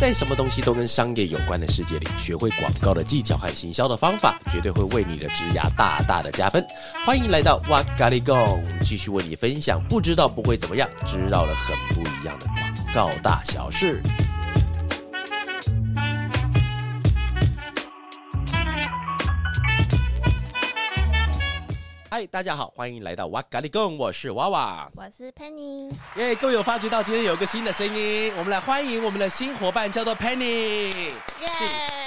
在什么东西都跟商业有关的世界里，学会广告的技巧和行销的方法，绝对会为你的职涯大大的加分。欢迎来到哇咖哩贡，继续为你分享不知道不会怎么样，知道了很不一样的广告大小事。嗨，大家好，欢迎来到哇咖哩贡，我是娃娃，我是 Penny。耶，各位有发觉到今天有一个新的声音，我们来欢迎我们的新伙伴，叫做 Penny。耶，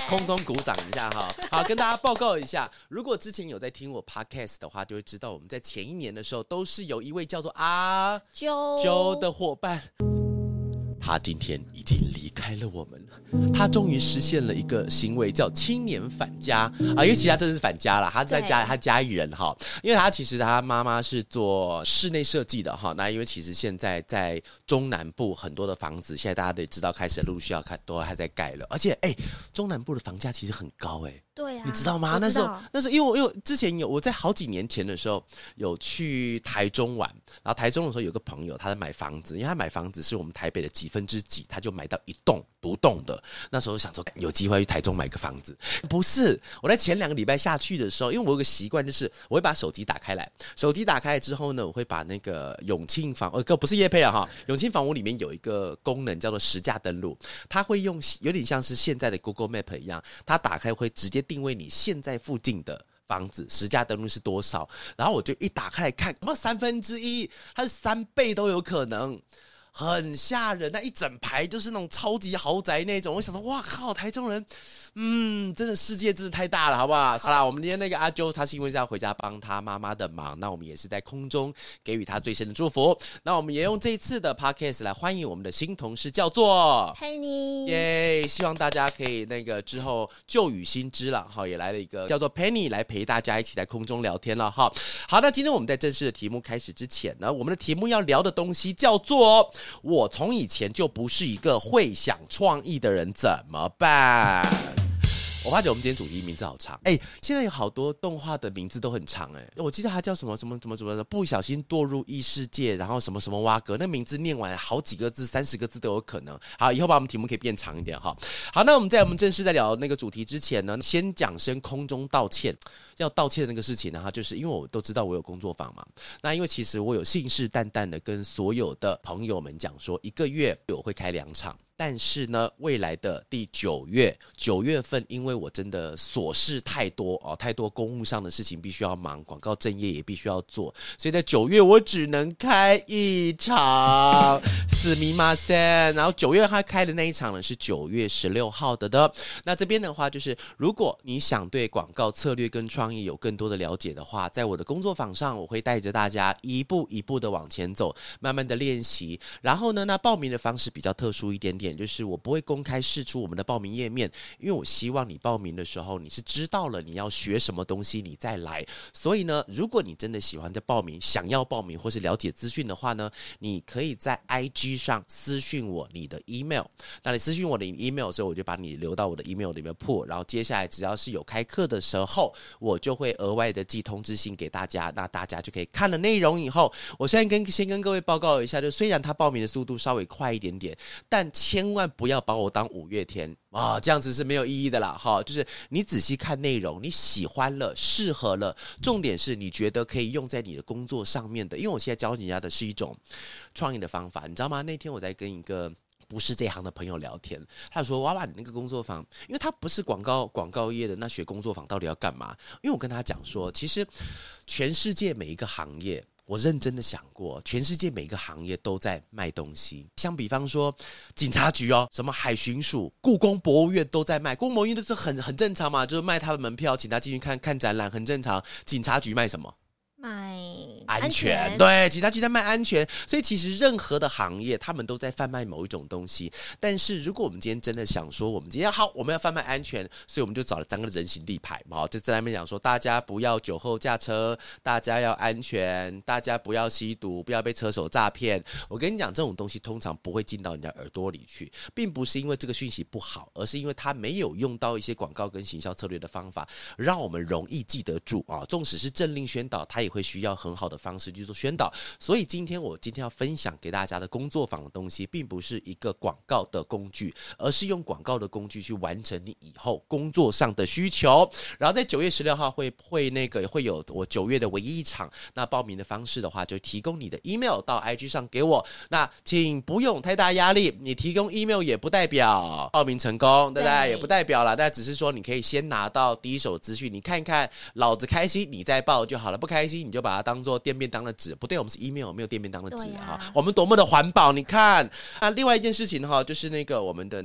空中鼓掌一下哈。好，跟大家报告一下，如果之前有在听我 podcast 的话，就会知道我们在前一年的时候，都是有一位叫做阿啾的伙伴，他今天已经离开了我们了，他终于实现了一个行为叫青年返家啊！因为其实他真的是返家了，他在家他家里人哈，因为他其实他妈妈是做室内设计的哈，那因为其实现在在中南部很多的房子，现在大家都知道开始陆续要看都还在盖了，而且中南部的房价其实很高对啊，你知道吗？那时候因为之前我在好几年前的时候有去台中玩，然后台中的时候有个朋友他在买房子，因为他买房子是我们台北的几分之几，他就买到一栋独栋的。那时候想说有机会去台中买个房子，不是我在前2个礼拜下去的时候，因为我有个习惯就是我会把手机打开来之后呢，我会把那个永庆房不是业配哈，永庆房屋里面有一个功能叫做实价登录，他会用有点像是现在的 Google Map 一样，他打开会直接定位你现在附近的房子实价登录是多少，然后我就一打开来看，1/3，它是3倍都有可能，很吓人。那一整排就是那种超级豪宅那种，我想说哇靠，台中人真的世界真的太大了，好不好？好啦，我们今天那个阿啾他是因为是要回家帮他妈妈的忙，那我们也是在空中给予他最深的祝福。那我们也用这一次的 podcast 来欢迎我们的新同事，叫做 Penny。 耶，希望大家可以那个之后旧雨新知了，也来了一个叫做 Penny 来陪大家一起在空中聊天了。好，那今天我们在正式的题目开始之前呢，我们的题目要聊的东西叫做我从以前就不是一个会想创意的人怎么办？我发觉我们今天主题名字好长，现在有好多动画的名字都很长，我记得它叫什么什么什么什么的，不小心堕入异世界，然后什么什么挖格，那名字念完好几个字，30个字都有可能。好，以后把我们题目可以变长一点哈。好，那我们在正式在聊那个主题之前呢，先讲声空中道歉。要道歉的那个事情呢，就是因为我都知道我有工作坊嘛，那因为其实我有信誓旦旦的跟所有的朋友们讲说，1个月我会开2场。但是呢，未来的第9月份，因为我真的琐事太多太多公务上的事情必须要忙，广告正业也必须要做，所以在9月我只能开1场，死迷麻生。然后9月他开的那一场呢是9月16号的。那这边的话就是，如果你想对广告策略跟创意有更多的了解的话，在我的工作坊上我会带着大家一步一步的往前走，慢慢的练习。然后呢，那报名的方式比较特殊一点点，就是我不会公开释出我们的报名页面，因为我希望你报名的时候你是知道了你要学什么东西你再来。所以呢，如果你真的喜欢在报名想要报名或是了解资讯的话呢，你可以在 IG 上私讯我你的 email。 那你私讯我的 email 的时候，我就把你留到我的 email 里面铺，然后接下来只要是有开课的时候，我就会额外的寄通知信给大家，那大家就可以看了内容以后。我虽然先跟各位报告一下，就虽然他报名的速度稍微快一点点，但千万不要把我当5月天这样子是没有意义的啦。就是你仔细看内容，你喜欢了适合了，重点是你觉得可以用在你的工作上面的。因为我现在教人家的是一种创意的方法，你知道吗？那天我在跟一个不是这行的朋友聊天，他说哇哇，你那个工作坊，因为他不是广告业的，那学工作坊到底要干嘛？因为我跟他讲说，其实全世界每一个行业，我认真的想过，全世界每个行业都在卖东西。像比方说警察局什么海巡署、故宫博物院都在卖。故宫博物院都是很正常嘛，就是卖他的门票，请他进去看展览，很正常。警察局卖什么？卖安全。对，警察局在卖安全。所以其实任何的行业他们都在贩卖某一种东西。但是如果我们今天真的想说我们今天好我们要贩卖安全，所以我们就找了3个人形立牌，就在那边讲说大家不要酒后驾车，大家要安全，大家不要吸毒，不要被车手诈骗。我跟你讲，这种东西通常不会进到人家耳朵里去，并不是因为这个讯息不好，而是因为他没有用到一些广告跟行销策略的方法让我们容易记得住。纵使是政令宣导，他也也会需要很好的方式去做宣导。所以我今天要分享给大家的工作坊的东西，并不是一个广告的工具，而是用广告的工具去完成你以后工作上的需求。然后在9月16号会有我9月的唯一一场，那报名的方式的话，就提供你的 email 到 IG 上给我，那请不用太大压力，你提供 email 也不代表报名成功，对不对？也不代表啦，但只是说你可以先拿到第一手资讯，你看看，老子开心你再报就好了，不开心你就把它当做电便当的纸，不对，我们是 email 没有电便当的纸哈、啊，我们多么的环保，你看。那另外一件事情哈，就是我们的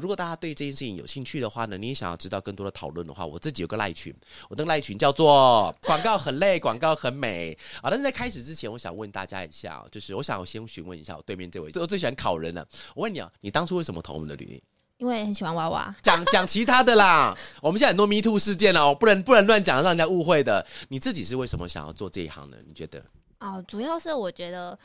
如果大家对这件事情有兴趣的话呢，你也想要知道更多的讨论的话，我自己有个 Line 群，我的 Line 群叫做广告很累，广告很美啊。但是在开始之前，我想问大家一下，就是我想我先询问一下我对面这位，我最喜欢考人了。我问你啊，你当初为什么投我们的履历？因为很喜欢娃娃。讲其他的啦，我们现在很多 Me Too 事件哦，不能乱讲，让人家误会的。你自己是为什么想要做这一行呢？你觉得？哦，主要是我觉得。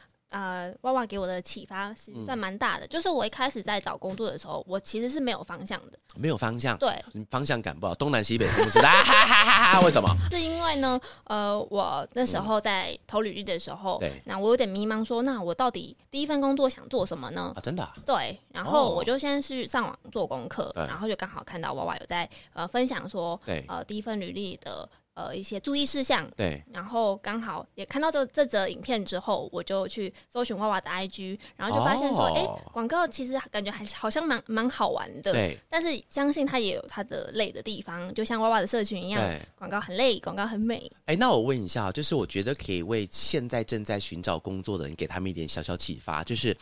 娃娃给我的启发是算蛮大的、就是我一开始在找工作的时候，我其实是没有方向的，没有方向，对，你方向感不好，东南西北分不出来，为什么？是因为呢，我那时候在投履历的时候，那我有点迷茫说，那我到底第一份工作想做什么呢？啊，真的、啊？对，然后我就先是上网做功课，然后就刚好看到娃娃有在分享说，第一份履历的。一些注意事项，对，然后刚好也看到这则影片之后，我就去搜寻娃娃的 IG， 然后就发现说，广告其实感觉还好像蛮好玩的，对，但是相信它也有它的累的地方，就像娃娃的社群一样，广告很累，广告很美。那我问一下，就是我觉得可以为现在正在寻找工作的人给他们一点小小启发，就是，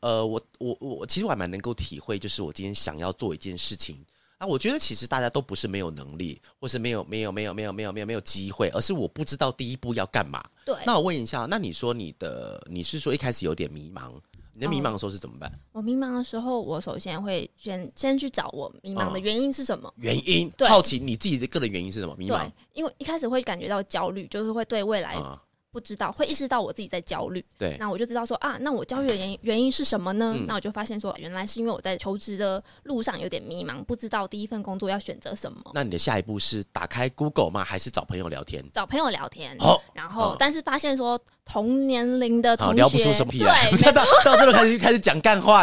我其实我还蛮能够体会，就是我今天想要做一件事情。啊，我觉得其实大家都不是没有能力，或是没有机会，而是我不知道第一步要干嘛。对。那我问一下，那你说你是说一开始有点迷茫，你的迷茫的时候是怎么办？我迷茫的时候，我首先会先去找我迷茫的原因是什么？原因？对。好奇你自己的个人原因是什么？迷茫。对，因为一开始会感觉到焦虑，就是会对未来。不知道，会意识到我自己在焦虑，对，那我就知道说啊，那我焦虑的原因是什么呢？那我就发现说，原来是因为我在求职的路上有点迷茫，不知道第一份工作要选择什么。那你的下一步是打开 Google 吗？还是找朋友聊天？找朋友聊天，然后但是发现说同年龄的同学聊不出什么屁来，对，到这里开始讲干话，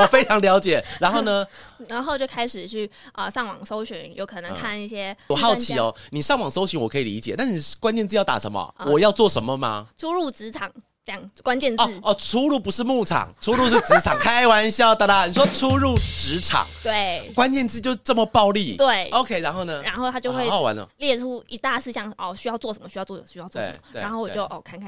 我非常了解。然后呢，然后就开始去上网搜寻，有可能看一些。我好奇哦，你上网搜寻我可以理解，但你关键字要打什么？我要做什么吗？初入职场这样关键字初入不是牧场，初入是职场，开玩笑的啦。你说初入职场，对，关键字就这么暴力，对。OK， 然后呢？然后他就会列出一大事项，需要做什么，需要做什么。然后我就看，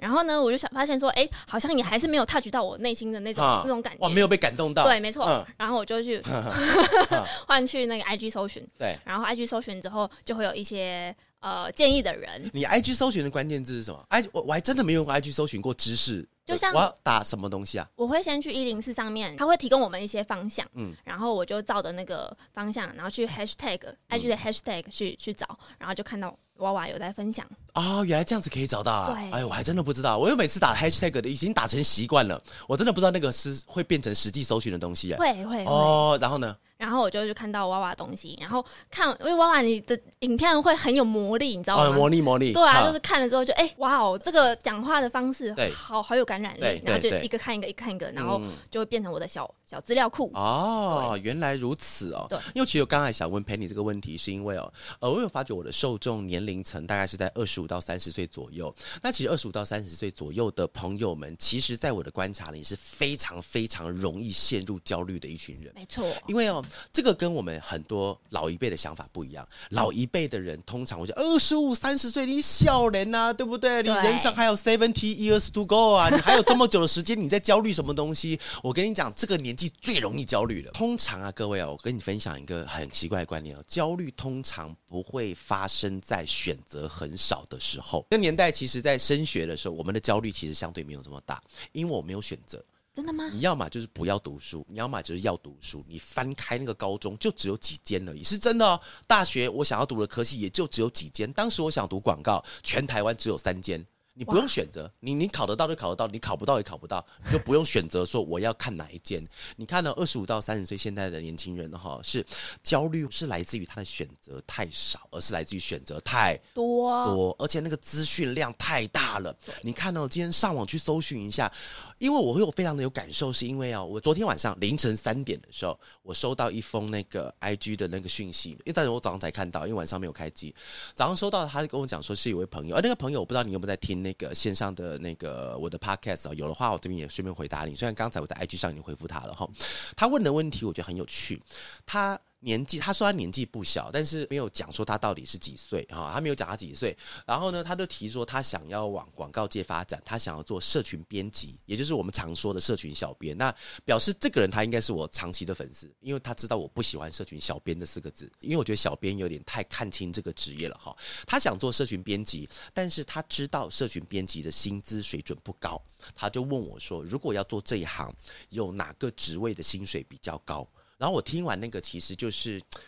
然后呢，我就发现说，好像你还是没有 touch 到我内心的那种感觉，哇，没有被感动到，对，没错。然后我就去换去那个 IG 搜寻，对，然后 IG 搜寻之后就会有一些。建议的人，你 IG 搜寻的关键字是什么？我还真的没有用 IG 搜寻过知识，就像我要打什么东西啊？我会先去104上面，它会提供我们一些方向，然后我就照着那个方向，然后去 hashtag IG 的 hashtag 去找，然后就看到娃娃有在分享。原来这样子可以找到啊！对，我还真的不知道，我又每次打 hashtag 的已经打成习惯了，我真的不知道那个是会变成实际搜寻的东西。会然后呢？然后我就去看到娃娃的东西，然后看，因为娃娃你的影片会很有魔力，你知道吗？魔力，对啊，就是看了之后就哇哦，这个讲话的方式好有感染力，然后就一个看一个，然后就会变成我的小资料库。原来如此哦。对，因为其实我刚才想问 Penny 这个问题，是因为我有发觉我的受众年龄层大概是在25到30岁左右。那其实25到30岁左右的朋友们，其实在我的观察里是非常非常容易陷入焦虑的一群人。没错，因为这个跟我们很多老一辈的想法不一样。老一辈的人通常会说25、30岁你小年啊，对不对？你人生还有 70 years to go 啊，你还有这么久的时间，你在焦虑什么东西？我跟你讲，这个年纪最容易焦虑了。通常啊，各位我跟你分享一个很奇怪的观念焦虑通常不会发生在选择很少的时候。那年代其实在升学的时候，我们的焦虑其实相对没有这么大，因为我没有选择。真的吗？你要嘛就是不要读书，你要嘛就是要读书。你翻开那个高中就只有几间而已，是真的哦。大学我想要读的科系也就只有几间，当时我想读广告，全台湾只有3间。你不用选择，你考得到就考得到，你考不到也考不到，你就不用选择说我要看哪一间。你看到25到30岁现在的年轻人哈，是焦虑是来自于他的选择太少，而是来自于选择太多，而且那个资讯量太大了。你看到今天上网去搜寻一下，因为我会有非常的有感受，是因为啊，我昨天晚上凌晨3点的时候，我收到一封那个 IG 的那个讯息，因为但是我早上才看到，因为晚上没有开机，早上收到他跟我讲说是一位朋友，而那个朋友我不知道你有没有在听那个线上的那个我的 podcast 啊，有的话我这边也顺便回答你。虽然刚才我在 IG 上已经回复他了哈，他问的问题我觉得很有趣。他说他年纪不小，但是没有讲说他到底是几岁哈，他没有讲他几岁。然后呢，他就提说他想要往广告界发展，他想要做社群编辑，也就是我们常说的社群小编。那表示这个人他应该是我长期的粉丝，因为他知道我不喜欢社群小编的4个字，因为我觉得小编有点太看清这个职业了哈。他想做社群编辑，但是他知道社群编辑的薪资水准不高，他就问我说，如果要做这一行，有哪个职位的薪水比较高？然后我听完那个，其实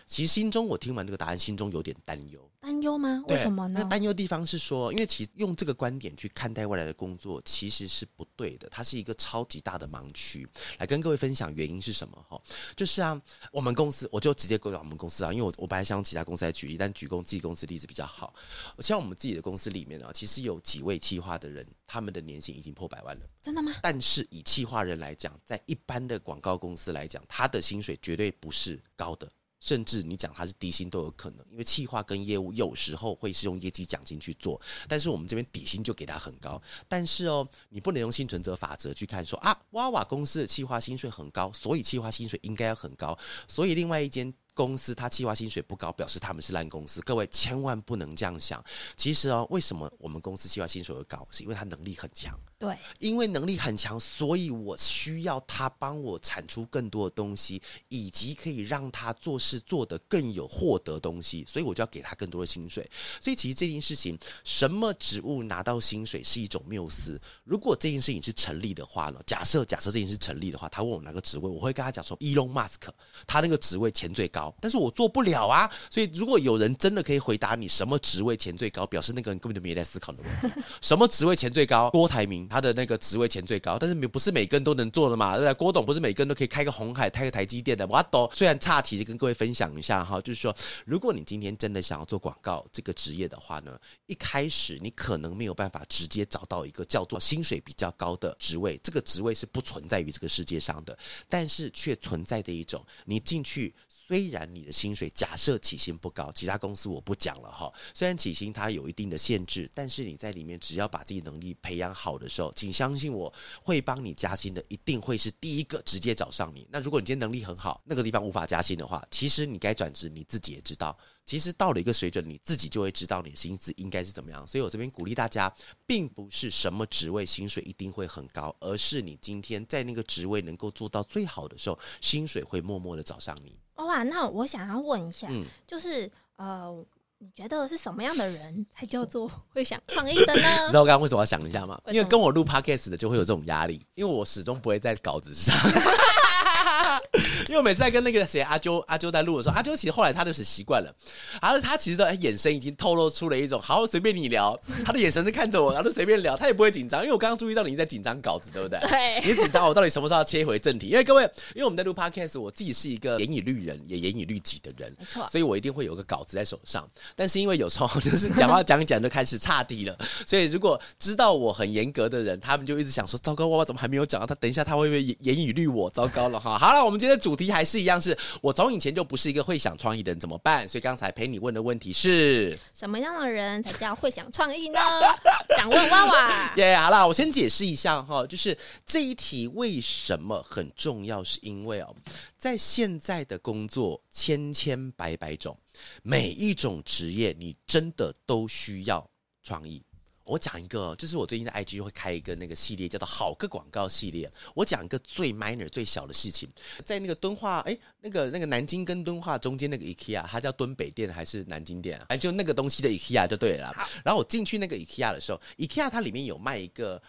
心中我听完这个答案，心中有点担忧。担忧吗？为什么呢？那担忧的地方是说，因为其实用这个观点去看待未来的工作，其实是不对的，它是一个超级大的盲区。来跟各位分享原因是什么哈？就是啊，我们公司我就直接讲我们公司啊，因为我本来想用其他公司来举例，但举自己公司例子比较好。像我们自己的公司里面啊，其实有几位企划的人，他们的年薪已经破100万了。真的吗？但是以企划人来讲，在一般的广告公司来讲，他的薪水绝对不是高的，甚至你讲它是低薪都有可能，因为企划跟业务有时候会是用业绩奖金去做，但是我们这边底薪就给它很高。但是哦，你不能用幸存者法则去看说啊，娃娃公司的企划薪水很高，所以企划薪水应该要很高，所以另外一间公司它企划薪水不高，表示他们是烂公司。各位千万不能这样想。其实哦，为什么我们公司企划薪水会高，是因为它能力很强。对，因为能力很强，所以我需要他帮我产出更多的东西，以及可以让他做事做得更有获得东西，所以我就要给他更多的薪水。所以其实这件事情，什么职务拿到薪水是一种谬思。如果这件事情是成立的话呢，假设这件事成立的话，他问我哪个职位，我会跟他讲说 Elon Musk 他那个职位钱最高，但是我做不了啊。所以如果有人真的可以回答你什么职位钱最高，表示那个人根本就没在思考的问题。什么职位钱最高？郭台铭他的那个职位钱最高，但是不是每个人都能做的嘛？郭董不是每个人都可以开个鸿海、开个台积电的。我懂。虽然岔题，跟各位分享一下哈，就是说，如果你今天真的想要做广告这个职业的话呢，一开始你可能没有办法直接找到一个叫做薪水比较高的职位，这个职位是不存在于这个世界上的，但是却存在着一种，你进去虽然你的薪水假设起薪不高，其他公司我不讲了哈。虽然起薪它有一定的限制，但是你在里面只要把自己能力培养好的时候，请相信我，会帮你加薪的一定会是第一个直接找上你。那如果你今天能力很好，那个地方无法加薪的话，其实你该转职你自己也知道。其实到了一个水准，你自己就会知道你的薪资应该是怎么样。所以我这边鼓励大家，并不是什么职位薪水一定会很高，而是你今天在那个职位能够做到最好的时候，薪水会默默的找上你。哇，那我想要问一下，就是你觉得是什么样的人才叫做会想创意的呢？你知道我刚刚为什么要想一下吗？因为跟我录 podcast 的就会有这种压力，因为我始终不会在稿子上。因为我每次在跟那个谁阿啾在录的时候，阿啾其实后来他就是习惯了，然后他其实的眼神已经透露出了一种好随便你聊，他的眼神就看着我，然后随便聊，他也不会紧张，因为我刚刚注意到你在紧张稿子，对不对？对，你紧张我到底什么时候要切回正题？因为各位，因为我们在录 podcast， 我自己是一个严以律人也严以律己的人，没错，所以我一定会有个稿子在手上。但是因为有时候就是讲话讲一讲就开始岔题了，所以如果知道我很严格的人，他们就一直想说糟糕，我怎么还没有讲到他？等一下他会不会严以律我？糟糕了哈！好了，我们今天的主题还是一样，是我从以前就不是一个会想创意的人，怎么办？所以刚才陪你问的问题是什么样的人才叫会想创意呢？想问娃娃耶。好啦，我先解释一下哈，就是这一题为什么很重要，是因为哦，在现在的工作千百种，每一种职业你真的都需要创意。我讲一个，就是我最近在 IG 会开一个那个系列，叫做好个广告系列。我讲一个最 minor 最小的事情，在那个敦化，那个南京跟敦化中间那个 IKEA， 它叫敦北店还是南京店啊？就那个东西的 IKEA 就对了啦。然后我进去那个 IKEA 的时候 ，IKEA 它里面有卖一个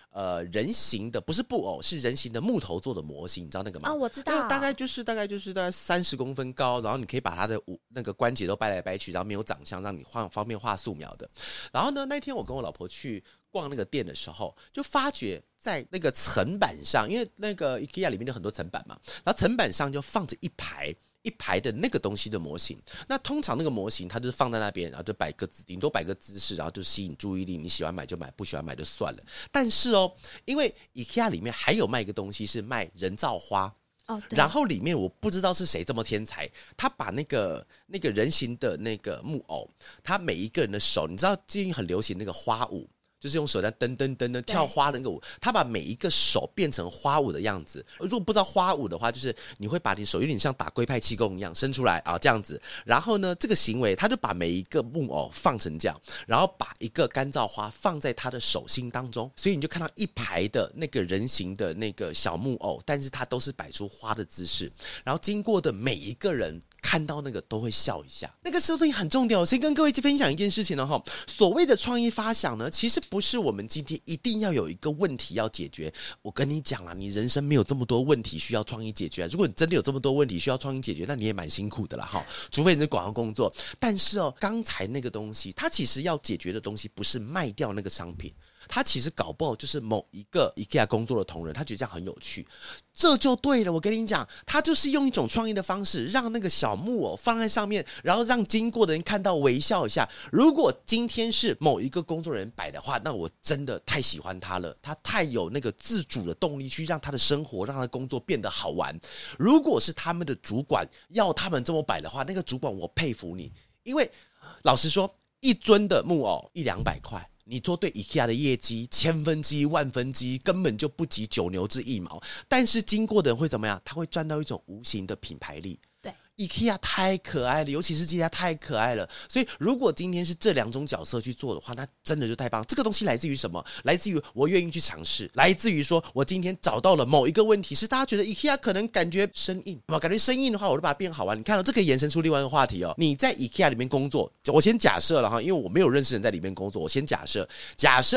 人形的，不是布偶，是人形的木头做的模型，你知道那个吗？啊，我知道。大概30公分高，然后你可以把它的那个关节都掰来掰去，然后没有长相，让你方便画素描的。然后呢，那天我跟我老婆去逛那个店的时候，就发觉在那个层板上，因为那个 IKEA 里面有很多层板嘛，然后层板上就放着一排一排的那个东西的模型。那通常那个模型它就是放在那边，然后就摆个顶多摆个姿势，然后就吸引注意力，你喜欢买就买，不喜欢买就算了。但是哦，因为 IKEA 里面还有卖一个东西是卖人造花。哦，然后里面我不知道是谁这么天才，他把那个人形的那个木偶，他每一个人的手，你知道最近很流行那个花舞，就是用手在噔噔噔噔跳花的那个舞，他把每一个手变成花舞的样子。如果不知道花舞的话，就是你会把你手有点像打龟派气功一样伸出来啊，这样子。然后呢，这个行为他就把每一个木偶放成这样，然后把一个干燥花放在他的手心当中，所以你就看到一排的那个人形的那个小木偶，但是他都是摆出花的姿势。然后经过的每一个人看到那个都会笑一下。那个事情很重要，先跟各位分享一件事情哦。所谓的创意发想呢，其实不是我们今天一定要有一个问题要解决。我跟你讲啦，你人生没有这么多问题需要创意解决。如果你真的有这么多问题需要创意解决，那你也蛮辛苦的啦哈。除非你是广告工作。但是哦，刚才那个东西，它其实要解决的东西不是卖掉那个商品。他其实搞不好就是某一个 IKEA 工作的同仁，他觉得这样很有趣，这就对了。我跟你讲，他就是用一种创意的方式，让那个小木偶放在上面，然后让经过的人看到微笑一下。如果今天是某一个工作人员摆的话，那我真的太喜欢他了，他太有那个自主的动力去让他的生活，让他的工作变得好玩。如果是他们的主管要他们这么摆的话，那个主管我佩服你，因为老实说，一尊的木偶100-200块，你做对 IKEA 的业绩1/1000、1/1000根本就不及9牛之1毛，但是经过的人会怎么样？他会赚到一种无形的品牌力。对， IKEA 太可爱了，尤其是这家太可爱了。所以如果今天是这两种角色去做的话，那真的就太棒。这个东西来自于什么？来自于我愿意去尝试，来自于说我今天找到了某一个问题，是大家觉得 IKEA 可能感觉生硬，感觉生硬的话，我就把它变好玩。你看到，这可以延伸出另外一个话题哦。你在 IKEA 里面工作，我先假设了哈，因为我没有认识人在里面工作，我先假设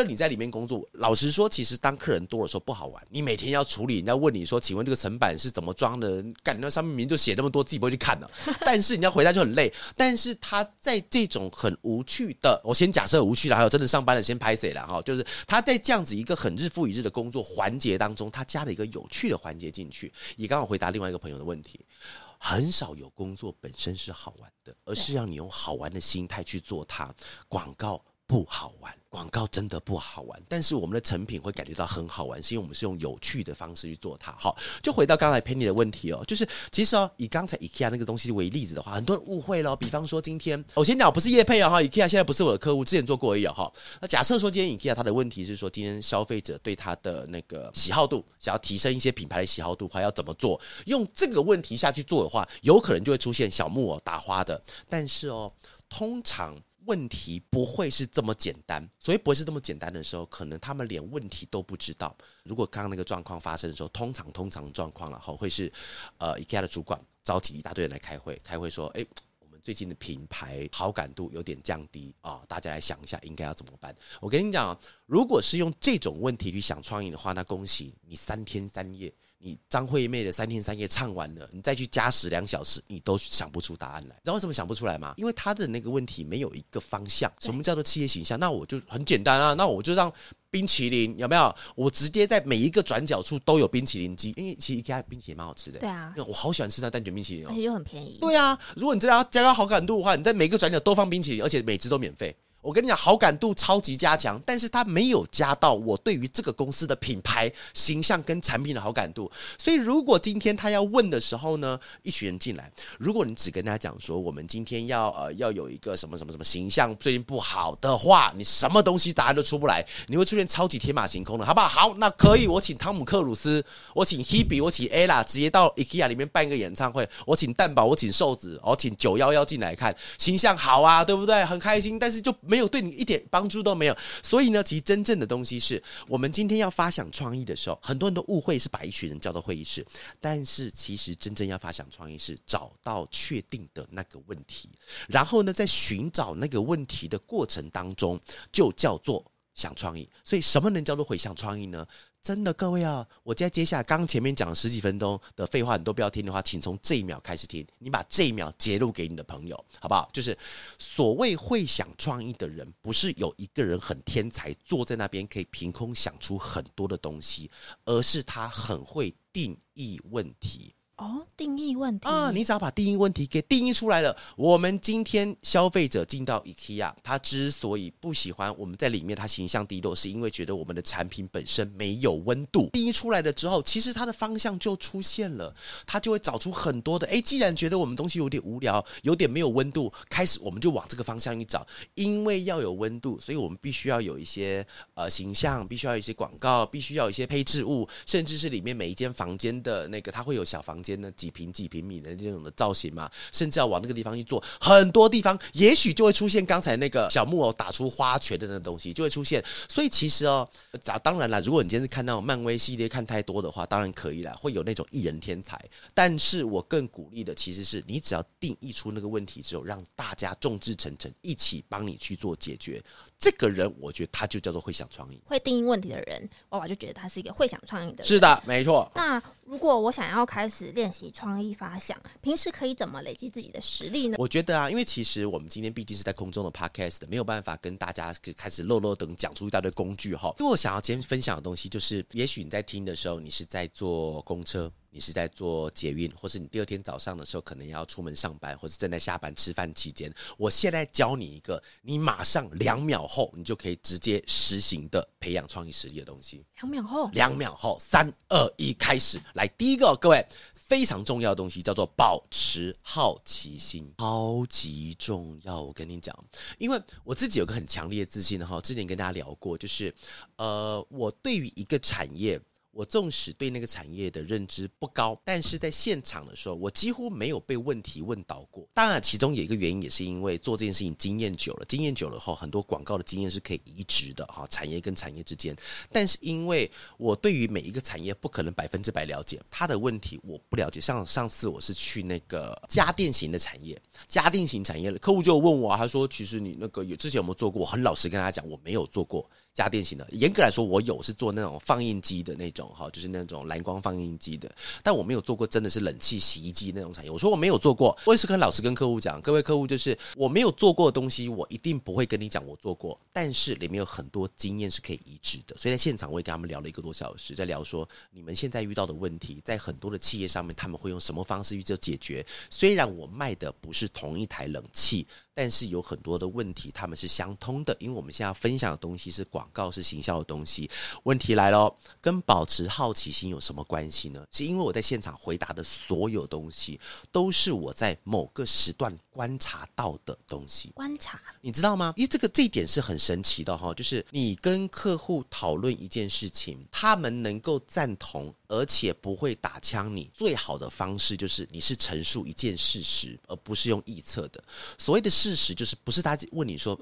你在里面工作。老实说，其实当客人多的时候不好玩，你每天要处理人家问你说，请问这个层板是怎么装的？干，那上面明明就写那么多，自己不会去看了，但是人家回答就很累。但是他在这种很无趣的，我先假设无趣了，还有真的上班的先拍谁了哈，就是他在这样子一个很日复一日的工作环节当中，他加了一个有趣的环节进去，也刚好回答另外一个朋友的问题。很少有工作本身是好玩的，而是让你用好玩的心态去做它。广告不好玩，广告真的不好玩，但是我们的成品会感觉到很好玩，是因为我们是用有趣的方式去做它。好，就回到刚才 Penny 的问题哦，就是其实哦，以刚才 IKEA 那个东西为例子的话，很多人误会咯。比方说今天我先讲，不是业配哦 ，IKEA 现在不是我的客户，之前做过而已哦。那假设说今天 IKEA 它的问题是说，今天消费者对它的那个喜好度，想要提升一些品牌的喜好度，还要怎么做？用这个问题下去做的话，有可能就会出现小木偶打花的。但是哦，通常问题不会是这么简单，所以不会是这么简单的时候，可能他们连问题都不知道。如果刚刚那个状况发生的时候，通常状况了会是IKEA 的主管召集一大堆人来开会说，哎，我们最近的品牌好感度有点降低啊，大家来想一下应该要怎么办。我跟你讲啊，如果是用这种问题去想创意的话，那恭喜你，3天3夜你张惠妹的3天3夜唱完了，你再去加2小时，你都想不出答案来。知道为什么想不出来吗？因为他的那个问题没有一个方向。什么叫做企业形象？那我就很简单啊，那我就让冰淇淋，有没有？我直接在每一个转角处都有冰淇淋机，因为其实 IKEA 冰淇淋蛮好吃的。对啊，我好喜欢吃那蛋卷冰淇淋哦，而且又很便宜。对啊，如果你真的要加高好感度的话，你在每个转角都放冰淇淋，而且每只都免费。我跟你讲，好感度超级加强，但是它没有加到我对于这个公司的品牌形象跟产品的好感度。所以如果今天他要问的时候呢，一群人进来，如果你只跟他讲说我们今天要有一个什么什么什么形象最近不好的话，你什么东西答案都出不来，你会出现超级天马行空的，好不好？好，那可以，我请汤姆克鲁斯，我请 Hebe， 我请 Ella 直接到 IKEA 里面办一个演唱会，我请蛋堡，我请瘦子，我请911进来看，形象好啊，对不对？很开心，但是就没有对你一点帮助都没有。所以呢，其实真正的东西是我们今天要发想创意的时候，很多人都误会是把一群人叫到会议室，但是其实真正要发想创意是找到确定的那个问题，然后呢，在寻找那个问题的过程当中就叫做想创意。所以什么能叫做回想创意呢？真的各位啊，我在接下来刚前面讲十几分钟的废话你都不要听的话，请从这一秒开始听，你把这一秒截录给你的朋友好不好？就是所谓会想创意的人，不是有一个人很天才坐在那边可以凭空想出很多的东西，而是他很会定义问题。哦，定义问题啊！你只要把定义问题给定义出来了。我们今天消费者进到 IKEA， 他之所以不喜欢我们在里面，他形象低落，是因为觉得我们的产品本身没有温度。定义出来了之后，其实他的方向就出现了，他就会找出很多的。既然觉得我们东西有点无聊，有点没有温度，开始我们就往这个方向去找。因为要有温度，所以我们必须要有一些形象，必须要有一些广告，必须要有一些配置物，甚至是里面每一间房间的那个，它会有小房间。几平米的那种的造型嘛，甚至要往那个地方去做，很多地方也许就会出现刚才那个小木偶打出花拳的那东西就会出现。所以其实哦，当然啦，如果你今天是看到漫威系列看太多的话，当然可以啦，会有那种艺人天才，但是我更鼓励的其实是你只要定义出那个问题之后，让大家众志成城一起帮你去做解决，这个人我觉得他就叫做会想创意，会定义问题的人，娃娃就觉得他是一个会想创意的人。是的，没错。那如果我想要开始练习创意发想，平时可以怎么累积自己的实力呢？我觉得啊，因为其实我们今天毕竟是在空中的 podcast， 没有办法跟大家开始漏漏等讲出一大堆工具哈。因为我想要今天分享的东西就是，也许你在听的时候，你是在坐公车，你是在坐捷运，或是你第二天早上的时候可能要出门上班，或是正在下班吃饭期间，我现在教你一个，你马上2秒后你就可以直接实行的培养创意实力的东西。2秒后，3、2、1，开始。来，第一个，各位非常重要的东西叫做保持好奇心，超级重要。我跟你讲，因为我自己有个很强烈的自信哈，之前跟大家聊过，就是我对于一个产业，我纵使对那个产业的认知不高，但是在现场的时候我几乎没有被问题问倒过。当然其中有一个原因也是因为做这件事情经验久了后，很多广告的经验是可以移植的，产业跟产业之间。但是因为我对于每一个产业不可能100%了解，它的问题我不了解。上次我是去那个家电型产业，客户就问我，他说其实你那个之前有没有做过，我很老实跟他讲我没有做过家电型的。严格来说我有，是做那种放映机的那种，就是那种蓝光放映机的，但我没有做过真的是冷气洗衣机那种产业。我说我没有做过，我也是很老实跟客户讲，各位客户，就是我没有做过的东西我一定不会跟你讲我做过，但是里面有很多经验是可以移植的。所以在现场我也跟他们聊了1个多小时，在聊说你们现在遇到的问题，在很多的企业上面他们会用什么方式去做解决。虽然我卖的不是同一台冷气，但是有很多的问题他们是相通的，因为我们现在要分享的东西是广告，是行销的东西。问题来了，跟保持好奇心有什么关系呢？是因为我在现场回答的所有东西都是我在某个时段观察到的东西。观察，你知道吗？因为这一点是很神奇的哈，就是你跟客户讨论一件事情，他们能够赞同而且不会打枪你，最好的方式就是你是陈述一件事实，而不是用臆测的。所谓的事实就是不是他问你说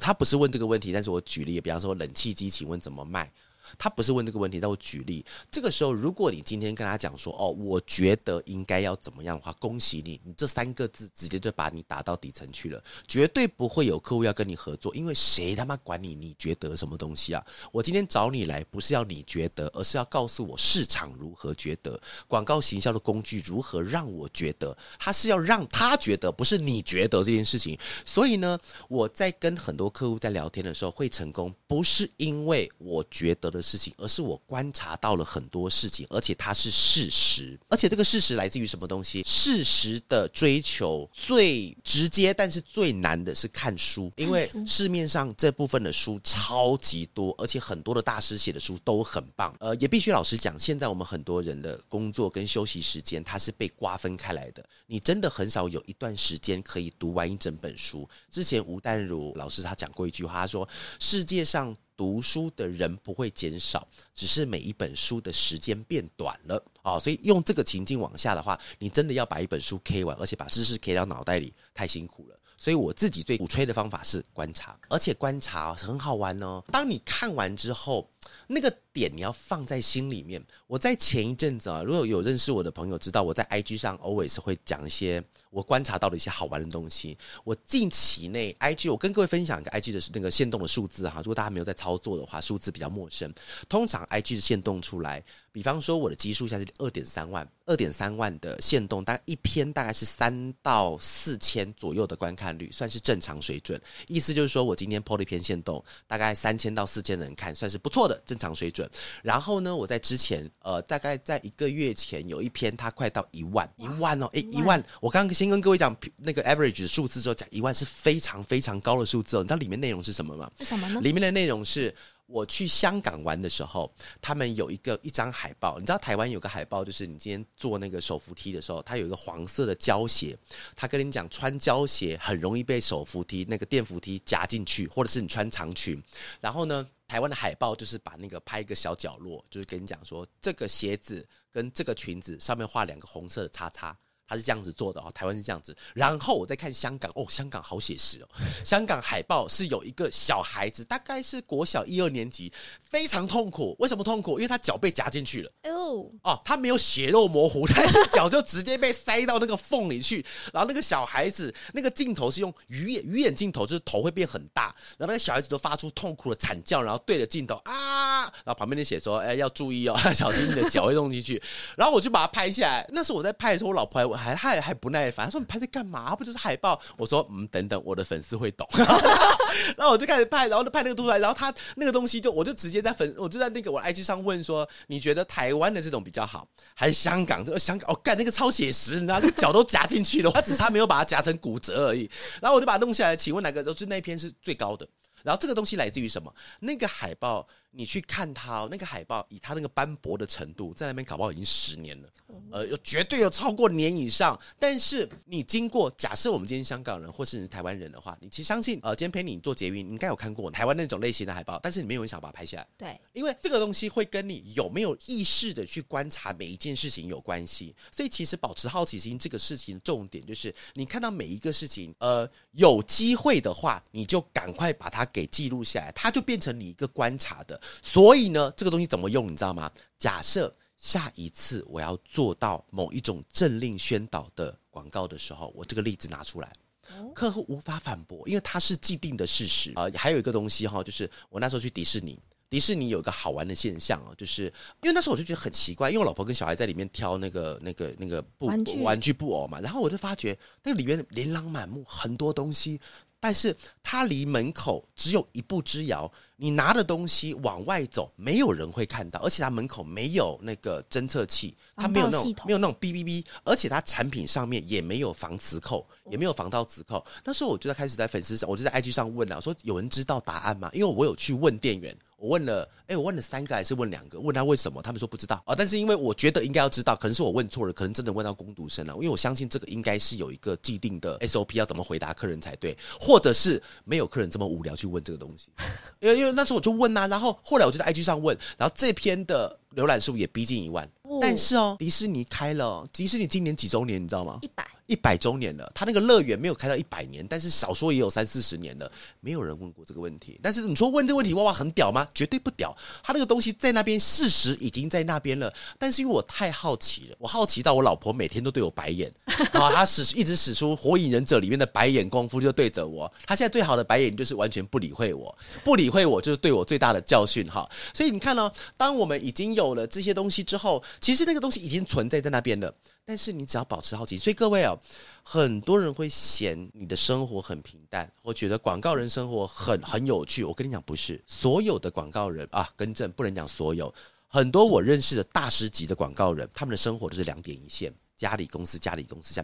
他不是问这个问题，但是我举例，比方说冷气机请问怎么卖，他不是问这个问题，但我举例。这个时候如果你今天跟他讲说我觉得应该要怎么样的话，恭喜你，你这3个字直接就把你打到底层去了，绝对不会有客户要跟你合作。因为谁他妈管你觉得什么东西啊？我今天找你来不是要你觉得，而是要告诉我市场如何觉得，广告行销的工具如何让我觉得，他是要让他觉得，不是你觉得这件事情。所以呢，我在跟很多客户在聊天的时候会成功，不是因为我觉得的事情，而是我观察到了很多事情，而且它是事实。而且这个事实来自于什么东西？事实的追求最直接但是最难的是看书，因为市面上这部分的书超级多，而且很多的大师写的书都很棒。也必须老实讲，现在我们很多人的工作跟休息时间它是被瓜分开来的，你真的很少有一段时间可以读完一整本书。之前吴淡如老师他讲过一句话，他说世界上读书的人不会减少，只是每一本书的时间变短了。哦，所以用这个情境往下的话，你真的要把一本书 K 完，而且把知识 K 到脑袋里，太辛苦了。所以我自己最鼓吹的方法是观察，而且观察很好玩哦。当你看完之后，那个点你要放在心里面。我在前一阵子啊，如果有认识我的朋友知道，我在 IG 上 always 会讲一些我观察到的一些好玩的东西。我近期内 IG， 我跟各位分享一个 IG 的那个限动的数字哈，如果大家没有在操作的话，数字比较陌生。通常 IG 的限动出来，比方说我的基数现在是 2.3 万的限动，大概一篇大概是3到4千左右的观看率，算是正常水准。意思就是说我今天 po 了一篇限动，大概3000到4000人看，算是不错的正常水准。然后呢，我在之前大概在1个月前有一篇它快到1万哦，1万，我刚刚先跟各位讲那个 average 的数字之后，讲1万是非常非常高的数字哦。你知道里面内容是什么吗？是什么呢？里面的内容是我去香港玩的时候，他们有一张海报。你知道台湾有个海报，就是你今天坐那个手扶梯的时候，它有一个黄色的胶鞋，他跟你讲穿胶鞋很容易被手扶梯那个电扶梯夹进去，或者是你穿长裙。然后呢，台湾的海报就是把那个拍一个小角落，就是跟你讲说这个鞋子跟这个裙子上面画2个红色的叉叉，它是这样子做的哦，台湾是这样子。然后我再看香港哦，香港好写实哦。香港海报是有一个小孩子，大概是国小1、2年级，非常痛苦。为什么痛苦？因为他脚被夹进去了。哦，他没有血肉模糊，但是脚就直接被塞到那个缝里去。然后那个小孩子，那个镜头是用鱼眼镜头，就是头会变很大。然后那个小孩子就发出痛苦的惨叫，然后对着镜头啊，然后旁边就写说：“哎，要注意哦，小心你的脚会弄进去。”然后我就把它拍下来。那时候我在拍的时候，我老婆还不耐烦，他说你拍在干嘛？不就是海报？我说等等，我的粉丝会懂。然后我就开始拍，然后就拍那个出来，然后他那个东西就，我就直接我就在那个我的 IG 上问说，你觉得台湾的这种比较好，还是香港？香港哦，干那个超写实，你知道，那脚都夹进去了，他只差没有把它夹成骨折而已。然后我就把它弄下来，请问哪个就是那篇是最高的？然后这个东西来自于什么？那个海报你去看它，那个海报以它那个斑驳的程度，在那边搞不好已经10年了，绝对有超过年以上。但是你经过，假设我们今天香港人或是你是台湾人的话，你其实相信今天陪你做捷运，你应该有看过台湾那种类型的海报，但是你没有人想把它拍下来。对，因为这个东西会跟你有没有意识的去观察每一件事情有关系。所以其实保持好奇心这个事情重点就是你看到每一个事情，有机会的话你就赶快把它给记录下来，它就变成你一个观察的。所以呢，这个东西怎么用你知道吗？假设下一次我要做到某一种政令宣导的广告的时候，我这个例子拿出来，客户无法反驳，因为它是既定的事实。还有一个东西哈，就是我那时候去迪士尼有一个好玩的现象哦，就是因为那时候我就觉得很奇怪，因为我老婆跟小孩在里面挑那个玩具布偶嘛，然后我就发觉那个里面琳琅满目，很多东西，但是它离门口只有1步之遥，你拿的东西往外走，没有人会看到，而且它门口没有那个侦测器，它没有那种哔哔哔，而且它产品上面也没有防磁扣，也没有防盗磁扣。那时候我就开始在粉丝上，我就在 IG 上问了，我说有人知道答案吗？因为我有去问店员，我问了3个还是问2个，问他为什么，他们说不知道。但是因为我觉得应该要知道，可能是我问错了，可能真的问到工读生了，因为我相信这个应该是有一个既定的 SOP 要怎么回答客人才对，或者是没有客人这么无聊去问这个东西。因为那时候我就问啊，然后后来我就在 IG 上问，然后这篇的浏览数也逼近1万。但是哦，迪士尼开了，迪士尼今年几周年你知道吗？100周年了，他那个乐园没有开到100年，但是少说也有30-40年了，没有人问过这个问题。但是你说问这个问题哇哇很屌吗？绝对不屌，他那个东西在那边，事实已经在那边了。但是因为我太好奇了，我好奇到我老婆每天都对我白眼啊，她一直使出火影忍者里面的白眼功夫就对着我。她现在最好的白眼就是完全不理会我就是对我最大的教训哈。所以你看哦，当我们已经有了这些东西之后，其实那个东西已经存在在那边了，但是你只要保持好奇。所以各位哦，很多人会嫌你的生活很平淡，我觉得广告人生活很有趣。我跟你讲，不是所有的广告人啊，更正，不能讲所有，很多我认识的大师级的广告人，他们的生活就是2点1线，家里公司，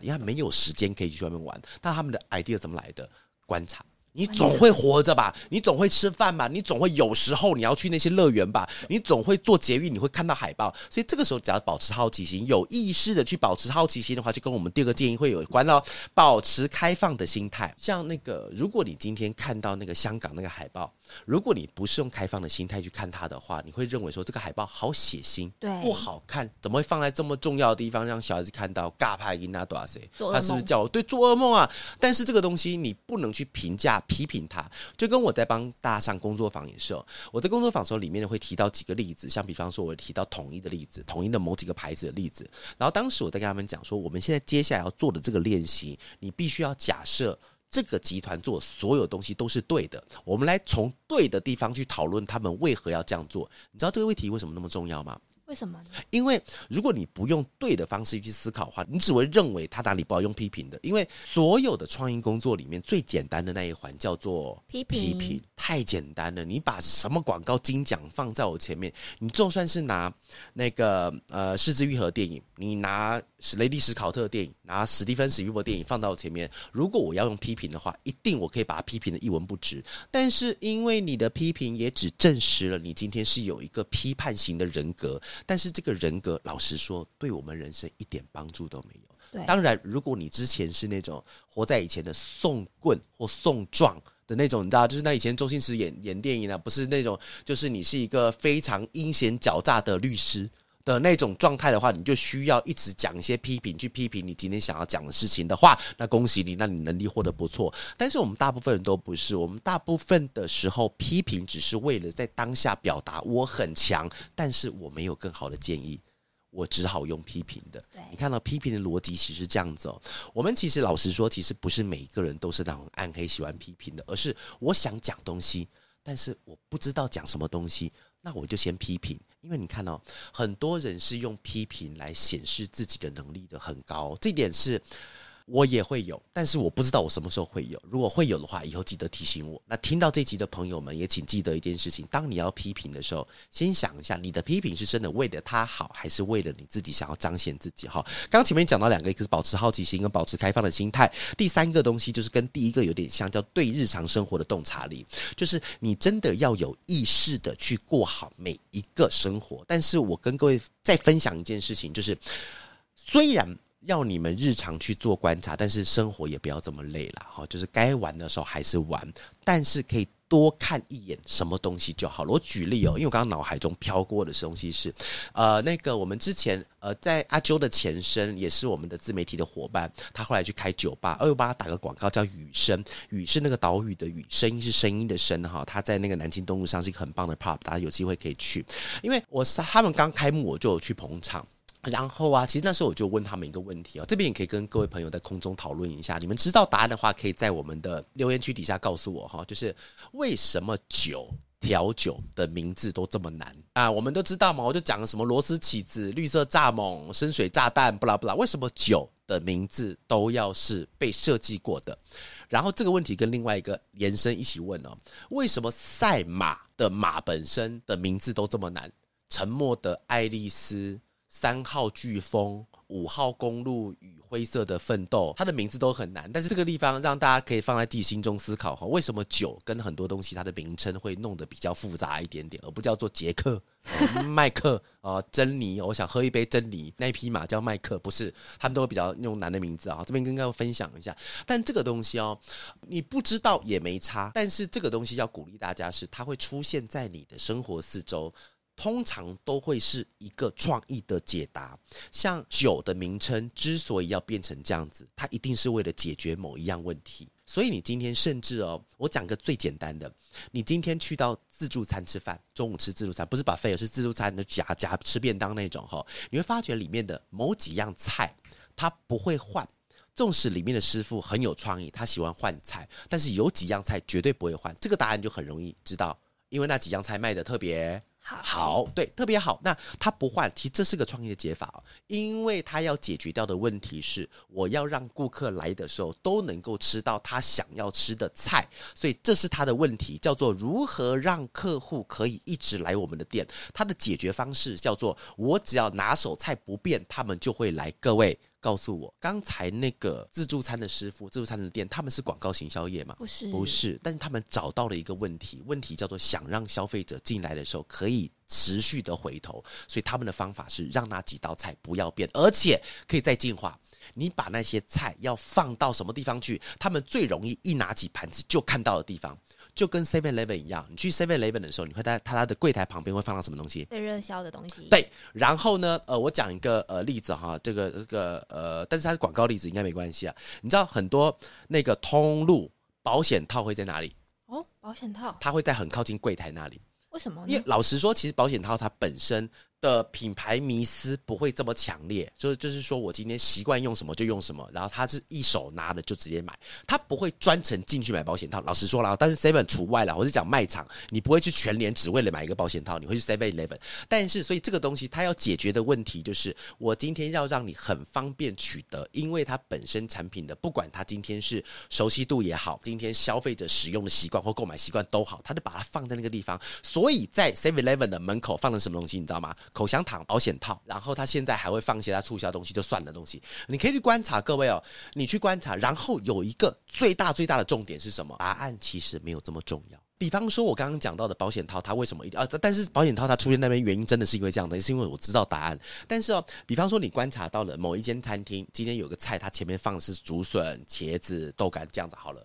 因为他没有时间可以去外面玩。但他们的 idea 怎么来的？观察。你总会活着吧，你总会吃饭吧，你总会有时候你要去那些乐园吧，你总会坐捷运，你会看到海报。所以这个时候只要保持好奇心，有意识的去保持好奇心的话，就跟我们第二个建议会有关哦，保持开放的心态。像那个如果你今天看到那个香港那个海报，如果你不是用开放的心态去看它的话，你会认为说这个海报好血腥，对，不好看，怎么会放在这么重要的地方让小孩子看到，嘎拍音啊多少谁，他是不是叫我对做噩梦啊？但是这个东西你不能去评价批评他，就跟我在帮大家上工作坊也是哦。我在工作坊的时候里面会提到几个例子，像比方说我提到统一的例子，统一的某几个牌子的例子，然后当时我在跟他们讲说，我们现在接下来要做的这个练习，你必须要假设这个集团做所有东西都是对的，我们来从对的地方去讨论他们为何要这样做。你知道这个问题为什么那么重要吗？为什么呢？因为如果你不用对的方式去思考的话，你只会认为他哪里不好，用批评的。因为所有的创意工作里面最简单的那一环叫做批评，太简单了。你把什么广告金奖放在我前面，你就算是拿那个是枝裕和电影，你拿雷利史考特的电影，拿史蒂芬史匹柏电影放到我前面，如果我要用批评的话，一定我可以把它批评的一文不值。但是因为你的批评也只证实了你今天是有一个批判型的人格，但是这个人格老实说对我们人生一点帮助都没有。当然如果你之前是那种活在以前的送棍或送撞的那种，你知道就是那以前周星驰 演电影啊，不是那种就是你是一个非常阴险狡诈的律师的那种状态的话，你就需要一直讲一些批评去批评你今天想要讲的事情的话，那恭喜你，那你能力获得不错。但是我们大部分人都不是，我们大部分的时候批评只是为了在当下表达我很强，但是我没有更好的建议，我只好用批评的。你看到批评的逻辑其实是这样子哦。我们其实老实说，其实不是每一个人都是那种暗黑喜欢批评的，而是我想讲东西，但是我不知道讲什么东西，那我就先批评。因为你看哦，很多人是用批评来显示自己的能力的很高哦，这点是我也会有，但是我不知道我什么时候会有，如果会有的话以后记得提醒我。那听到这集的朋友们也请记得一件事情，当你要批评的时候，先想一下你的批评是真的为了他好，还是为了你自己想要彰显自己。刚前面讲到两个，一个是保持好奇心跟保持开放的心态，第三个东西就是跟第一个有点像，叫对日常生活的洞察力，就是你真的要有意识的去过好每一个生活。但是我跟各位再分享一件事情，就是虽然要你们日常去做观察，但是生活也不要这么累啦，就是该玩的时候还是玩，但是可以多看一眼什么东西就好了。我举例哦，因为我刚刚脑海中飘过的东西是那个我们之前在阿啾的前身也是我们的自媒体的伙伴，他后来去开酒吧，我帮他打个广告叫雨声，雨是那个岛屿的雨，声音是声音的声哈，他在那个南京东路上是一个很棒的 pub， 大家有机会可以去。因为他们刚开幕我就有去捧场，然后啊，其实那时候我就问他们一个问题哦，这边也可以跟各位朋友在空中讨论一下，你们知道答案的话可以在我们的留言区底下告诉我哈，就是为什么酒调酒的名字都这么难啊？我们都知道嘛，我就讲什么螺丝起子、绿色蚱蜢、深水炸弹不啦不啦，为什么酒的名字都要是被设计过的？然后这个问题跟另外一个延伸一起问哦，为什么赛马的马本身的名字都这么难？沉默的爱丽丝、3号飓风、5号公路与灰色的奋斗，它的名字都很难。但是这个地方让大家可以放在自己心中思考，为什么酒跟很多东西它的名称会弄得比较复杂一点点，而不叫做杰克麦克珍妮，我想喝一杯珍妮，那一匹马叫麦克，不是，他们都会比较用难的名字啊。这边跟各位分享一下，但这个东西哦，你不知道也没差，但是这个东西要鼓励大家是，它会出现在你的生活四周，通常都会是一个创意的解答。像酒的名称之所以要变成这样子，它一定是为了解决某一样问题。所以你今天甚至哦，我讲个最简单的，你今天去到自助餐吃饭，中午吃自助餐，不是 buffet， 是自助餐，夹吃便当那种，你会发觉里面的某几样菜它不会换，纵使里面的师傅很有创意，他喜欢换菜，但是有几样菜绝对不会换。这个答案就很容易知道，因为那几样菜卖的特别好，对，特别好。那他不换，其实这是个创意的解法哦，因为他要解决掉的问题是，我要让顾客来的时候都能够吃到他想要吃的菜，所以这是他的问题，叫做如何让客户可以一直来我们的店。他的解决方式叫做我只要拿手菜不变，他们就会来。各位告诉我刚才那个自助餐的师傅自助餐的店他们是广告行销业吗？不是，不是，但是他们找到了一个问题叫做想让消费者进来的时候可以持续的回头，所以他们的方法是让那几道菜不要变，而且可以再进化，你把那些菜要放到什么地方去，他们最容易一拿起盘子就看到的地方，就跟 Seven Eleven 一样，你去 Seven Eleven 的时候，你会在他的柜台旁边会放到什么东西？被热销的东西。对，然后呢，我讲一个例子哈，这个但是它是广告例子，应该没关系啊。你知道很多那个通路保险套会在哪里？哦，保险套，它会在很靠近柜台那里。为什么呢？因为老实说，其实保险套它本身的品牌迷思不会这么强烈，就是说我今天习惯用什么就用什么，然后它是一手拿的就直接买，它不会专程进去买保险套。老实说啦，但是 Seven 除外啦，我是讲卖场，你不会去全联只为了买一个保险套，你会去 Seven Eleven。但是，所以这个东西它要解决的问题就是，我今天要让你很方便取得，因为它本身产品的，不管它今天是熟悉度也好，今天消费者使用的习惯或购买习惯都好，它就把它放在那个地方。所以在 Seven Eleven 的门口放了什么东西，你知道吗？口香糖、保险套，然后他现在还会放一些他促销东西，就算了东西。你可以去观察，各位哦，你去观察，然后有一个最大的重点是什么？答案其实没有这么重要。比方说我刚刚讲到的保险套，它为什么一定但是保险套它出现那边原因真的是因为这样的，是因为我知道答案。但是哦，比方说你观察到了某一间餐厅，今天有个菜，它前面放的是竹笋、茄子、豆干这样子好了，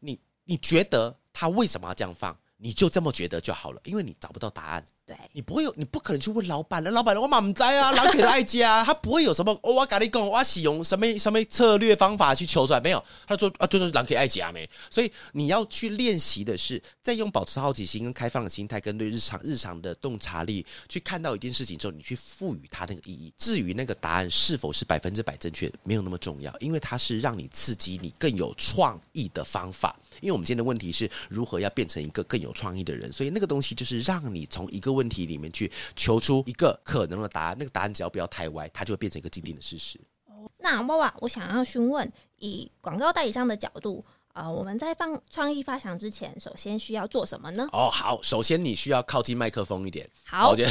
你觉得它为什么要这样放？你就这么觉得就好了，因为你找不到答案。对，你不可能去问老板了。老板，我嘛不知道啊，老板爱家啊，他不会有什么。哦、我跟你讲，我使用什么策略方法去求出来，没有。他说啊，就是老板爱家没。所以你要去练习的是，在用保持好奇心跟开放的心态，跟对日常的洞察力，去看到一件事情之后，你去赋予它那个意义。至于那个答案是否是100%正确，没有那么重要，因为它是让你刺激你更有创意的方法。因为我们今天的问题是如何要变成一个更有创意的人，所以那个东西就是让你从一个问题里面去求出一个可能的答案，那个答案只要不要太歪，它就会变成一个既定的事实。那娃娃，我想要询问，以广告代理商的角度我们在放创意发想之前，首先需要做什么呢？哦，好，首先你需要靠近麦克风一点。好，我觉得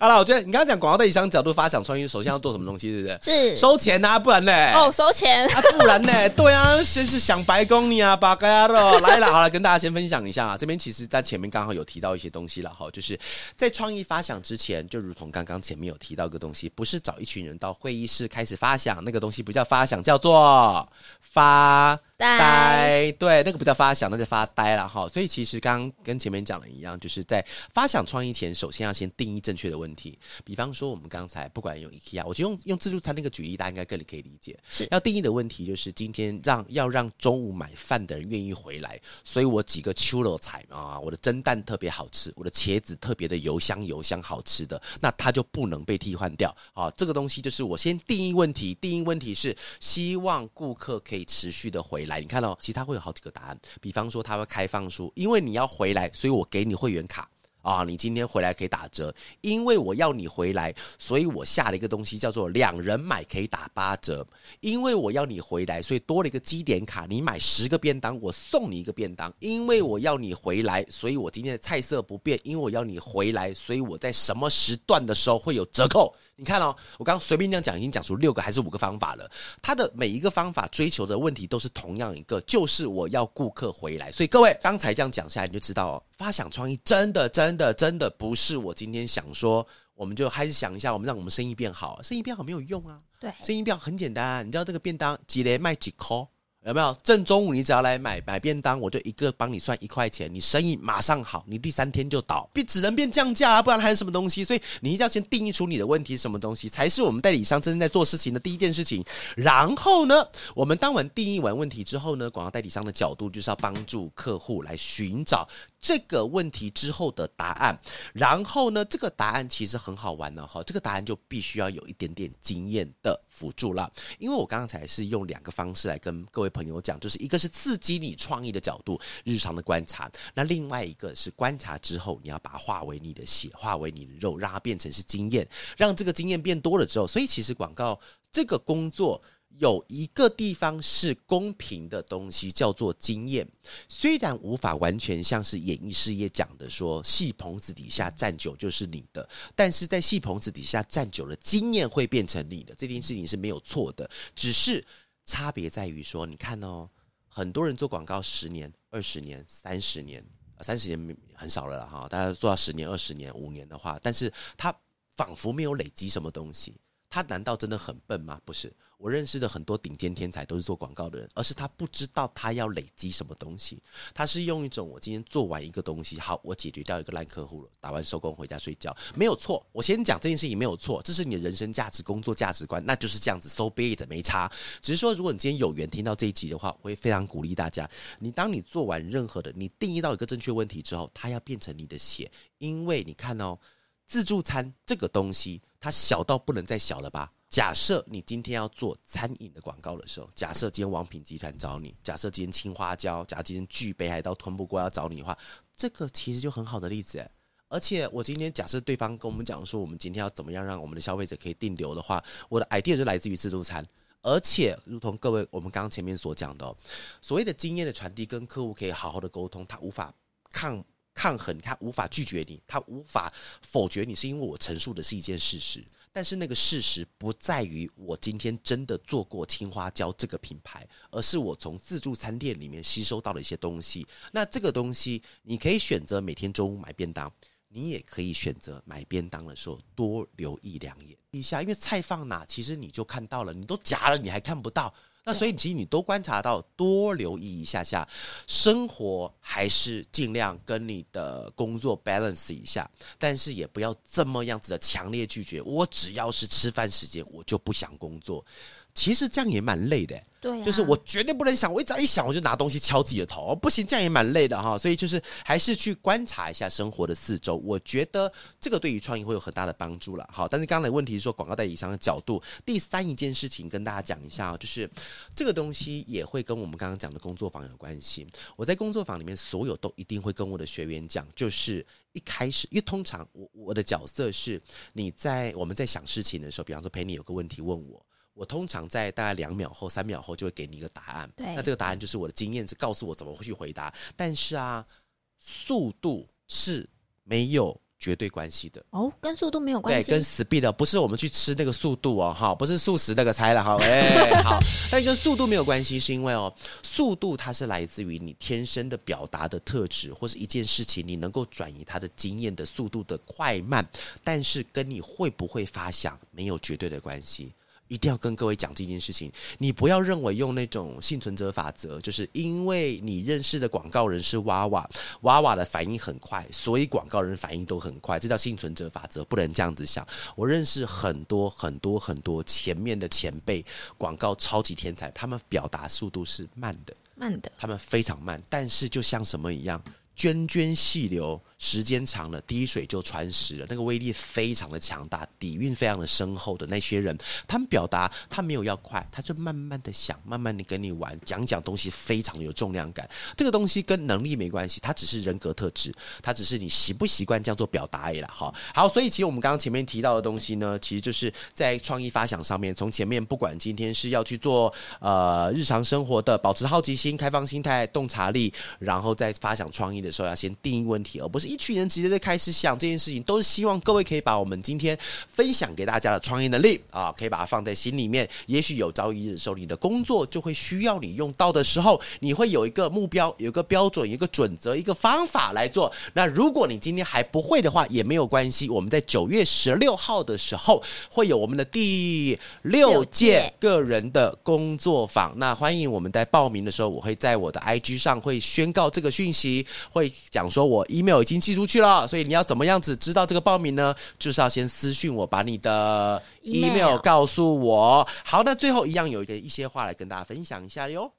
好了，我觉得你刚刚讲广告代理商角度发想创意，首先要做什么东西，是不是？是收钱啊，不然呢？哦，收钱啊，不然呢？对啊，先是想白宫你啊，巴嘎喽，来啦，好了，跟大家先分享一下啊。这边其实在前面刚好有提到一些东西了哈，就是在创意发想之前，就如同刚刚前面有提到一个东西，不是找一群人到会议室开始发想，那个东西不叫发想，叫做发呆，对，那个不叫发想，那叫发呆啦哈。所以其实刚刚跟前面讲的一样，就是在发想创意前，首先要先定义正确的问题。比方说我们刚才不管用 IKEA， 我就用自助餐那个举例，大家应该更可以理解。是要定义的问题就是今天要让中午买饭的人愿意回来，所以我几个秋肉菜啊，我的蒸蛋特别好吃，我的茄子特别的油香好吃的，那它就不能被替换掉啊。这个东西就是我先定义问题，定义问题是希望顾客可以持续的回来。你看哦，其实它会有好几个答案。比方说它会开放书，因为你要回来，所以我给你会员卡啊，你今天回来可以打折。因为我要你回来，所以我下了一个东西叫做2人买可以打8折。因为我要你回来，所以多了一个积点卡，你买10个便当我送你一个便当。因为我要你回来，所以我今天的菜色不变。因为我要你回来，所以我在什么时段的时候会有折扣。你看哦，我刚刚随便这样讲已经讲出6个还是5个方法了，它的每一个方法追求的问题都是同样一个，就是我要顾客回来。所以各位刚才这样讲下来，你就知道哦，发想创意真的不是我今天想说我们就还是想一下，我们让我们生意变好，生意变好没有用啊。对，生意变好很简单啊，你知道这个便当几雷卖几块，有没有？正中午你只要来买便当，我就一个帮你算1块钱，你生意马上好，你第3天就倒，只能变降价啊，不然还有什么东西？所以你一定要先定义出你的问题是什么东西，才是我们代理商真正在做事情的第一件事情。然后呢，我们当晚定义完问题之后呢，广告代理商的角度就是要帮助客户来寻找这个问题之后的答案。然后呢，这个答案其实很好玩哦，这个答案就必须要有一点点经验的辅助啦。因为我刚才是用2个方式来跟各位朋友讲，就是一个是刺激你创意的角度，日常的观察，那另外一个是观察之后你要把它化为你的血，化为你的肉，让它变成是经验，让这个经验变多了之后，所以其实广告这个工作有一个地方是公平的东西，叫做经验。虽然无法完全像是演艺事业讲的说戏棚子底下站久就是你的，但是在戏棚子底下站久了，经验会变成你的，这件事情是没有错的。只是差别在于说，你看哦，很多人做广告10年、20年、30年，30年很少了哈，大家做到10年、20年、5年的话，但是他仿佛没有累积什么东西。他难道真的很笨吗？不是，我认识的很多顶尖天才都是做广告的人，而是他不知道他要累积什么东西。他是用一种我今天做完一个东西，好，我解决掉一个烂客户了，打完收工回家睡觉，没有错。我先讲这件事情没有错，这是你的人生价值、工作价值观，那就是这样子 ，so be it， 没差。只是说，如果你今天有缘听到这一集的话，我会非常鼓励大家，你当你做完任何的，你定义到一个正确问题之后，它要变成你的血，因为你看哦。自助餐这个东西它小到不能再小了吧。假设你今天要做餐饮的广告的时候，假设今天王品集团找你，假设今天青花椒，假设今天巨北海道吞不过要找你的话，这个其实就很好的例子。而且我今天假设对方跟我们讲说我们今天要怎么样让我们的消费者可以定流的话，我的 idea 就来自于自助餐。而且如同各位我们刚刚前面所讲的、所谓的经验的传递跟客户可以好好的沟通，他无法抗衡，他无法拒绝你，他无法否决你，是因为我陈述的是一件事实，但是那个事实不在于我今天真的做过青花椒这个品牌，而是我从自助餐店里面吸收到了一些东西。那这个东西你可以选择每天中午买便当，你也可以选择买便当的时候多留意两眼一下，因为菜放哪其实你就看到了，你都夹了你还看不到，那所以其实你都观察到，多留意一下下，生活还是尽量跟你的工作 balance 一下，但是也不要这么样子的强烈拒绝。我只要是吃饭时间，我就不想工作。其实这样也蛮累的、对啊，就是我绝对不能想，我只要一想我就拿东西敲自己的头、不行，这样也蛮累的哈。所以就是还是去观察一下生活的四周，我觉得这个对于创意会有很大的帮助了。好，但是刚才问题是说广告代理商的角度，第三一件事情跟大家讲一下，就是这个东西也会跟我们刚刚讲的工作坊有关系。我在工作坊里面所有都一定会跟我的学员讲，就是一开始，因为通常 我的角色是我们在想事情的时候，比方说Penny有个问题问我通常在大概2秒后、3秒后就会给你一个答案，对，那这个答案就是我的经验，是告诉我怎么去回答。但是啊，速度是没有绝对关系的哦，跟速度没有关系，对，跟 speed 不是我们去吃那个速度哦，哈，不是素食那个菜了哈，好，但跟速度没有关系，是因为速度它是来自于你天生的表达的特质，或是一件事情你能够转移它的经验的速度的快慢，但是跟你会不会发想没有绝对的关系。一定要跟各位讲这件事情，你不要认为用那种幸存者法则，就是因为你认识的广告人是娃娃的反应很快，所以广告人反应都很快，这叫幸存者法则，不能这样子想。我认识很多前面的前辈广告超级天才，他们表达速度是慢的，他们非常慢，但是就像什么一样，涓涓细流，时间长了，滴水就穿石了，那个威力非常的强大，底蕴非常的深厚的那些人，他们表达他没有要快，他就慢慢的想，慢慢的跟你玩，讲东西非常有重量感。这个东西跟能力没关系，它只是人格特质，它只是你习不习惯这样做表达而已啦。好，所以其实我们刚刚前面提到的东西呢，其实就是在创意发想上面，从前面不管今天是要去做日常生活的，保持好奇心、开放心态、洞察力，然后再发想创意的时候要先定义问题，而不是一群人直接就开始想这件事情，都是希望各位可以把我们今天分享给大家的创业能力啊，可以把它放在心里面，也许有朝一日的时候你的工作就会需要你用到的时候，你会有一个目标，有一个标准，有一个准则，一个方法来做。那如果你今天还不会的话也没有关系，我们在9月16号的时候会有我们的第6届个人的工作坊，那欢迎我们在报名的时候，我会在我的 IG 上会宣告这个讯息，会讲说我 email 已经寄出去了，所以你要怎么样子知道这个报名呢？就是要先私讯我，把你的 email 告诉我。好，那最后一样有一些话来跟大家分享一下哟。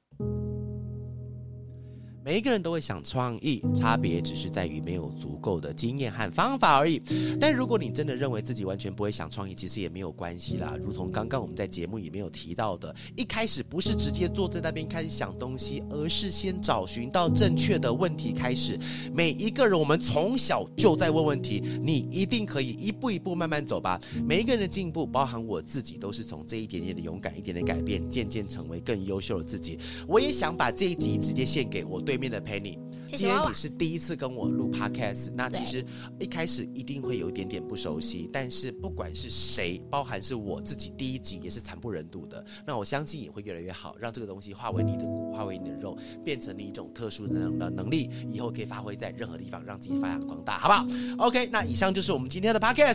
每一个人都会想创意，差别只是在于没有足够的经验和方法而已。但如果你真的认为自己完全不会想创意，其实也没有关系啦。如同刚刚我们在节目里面有提到的，一开始不是直接坐在那边开始想东西，而是先找寻到正确的问题开始。每一个人我们从小就在问问题，你一定可以一步一步慢慢走吧。每一个人的进步，包含我自己，都是从这一点点的勇敢，一点点改变，渐渐成为更优秀的自己。我也想把这一集直接献给我对面的 Penny。 今天你是第一次跟我录 podcast， 那其实一开始一定会有一点点不熟悉，但是不管是谁，包含是我自己，第一集也是惨不忍睹的。那我相信也会越来越好，让这个东西化为你的骨，化为你的肉，变成你一种特殊的能力，以后可以发挥在任何地方，让自己发扬光大，好不好？ OK， 那以上就是我们今天的 podcast。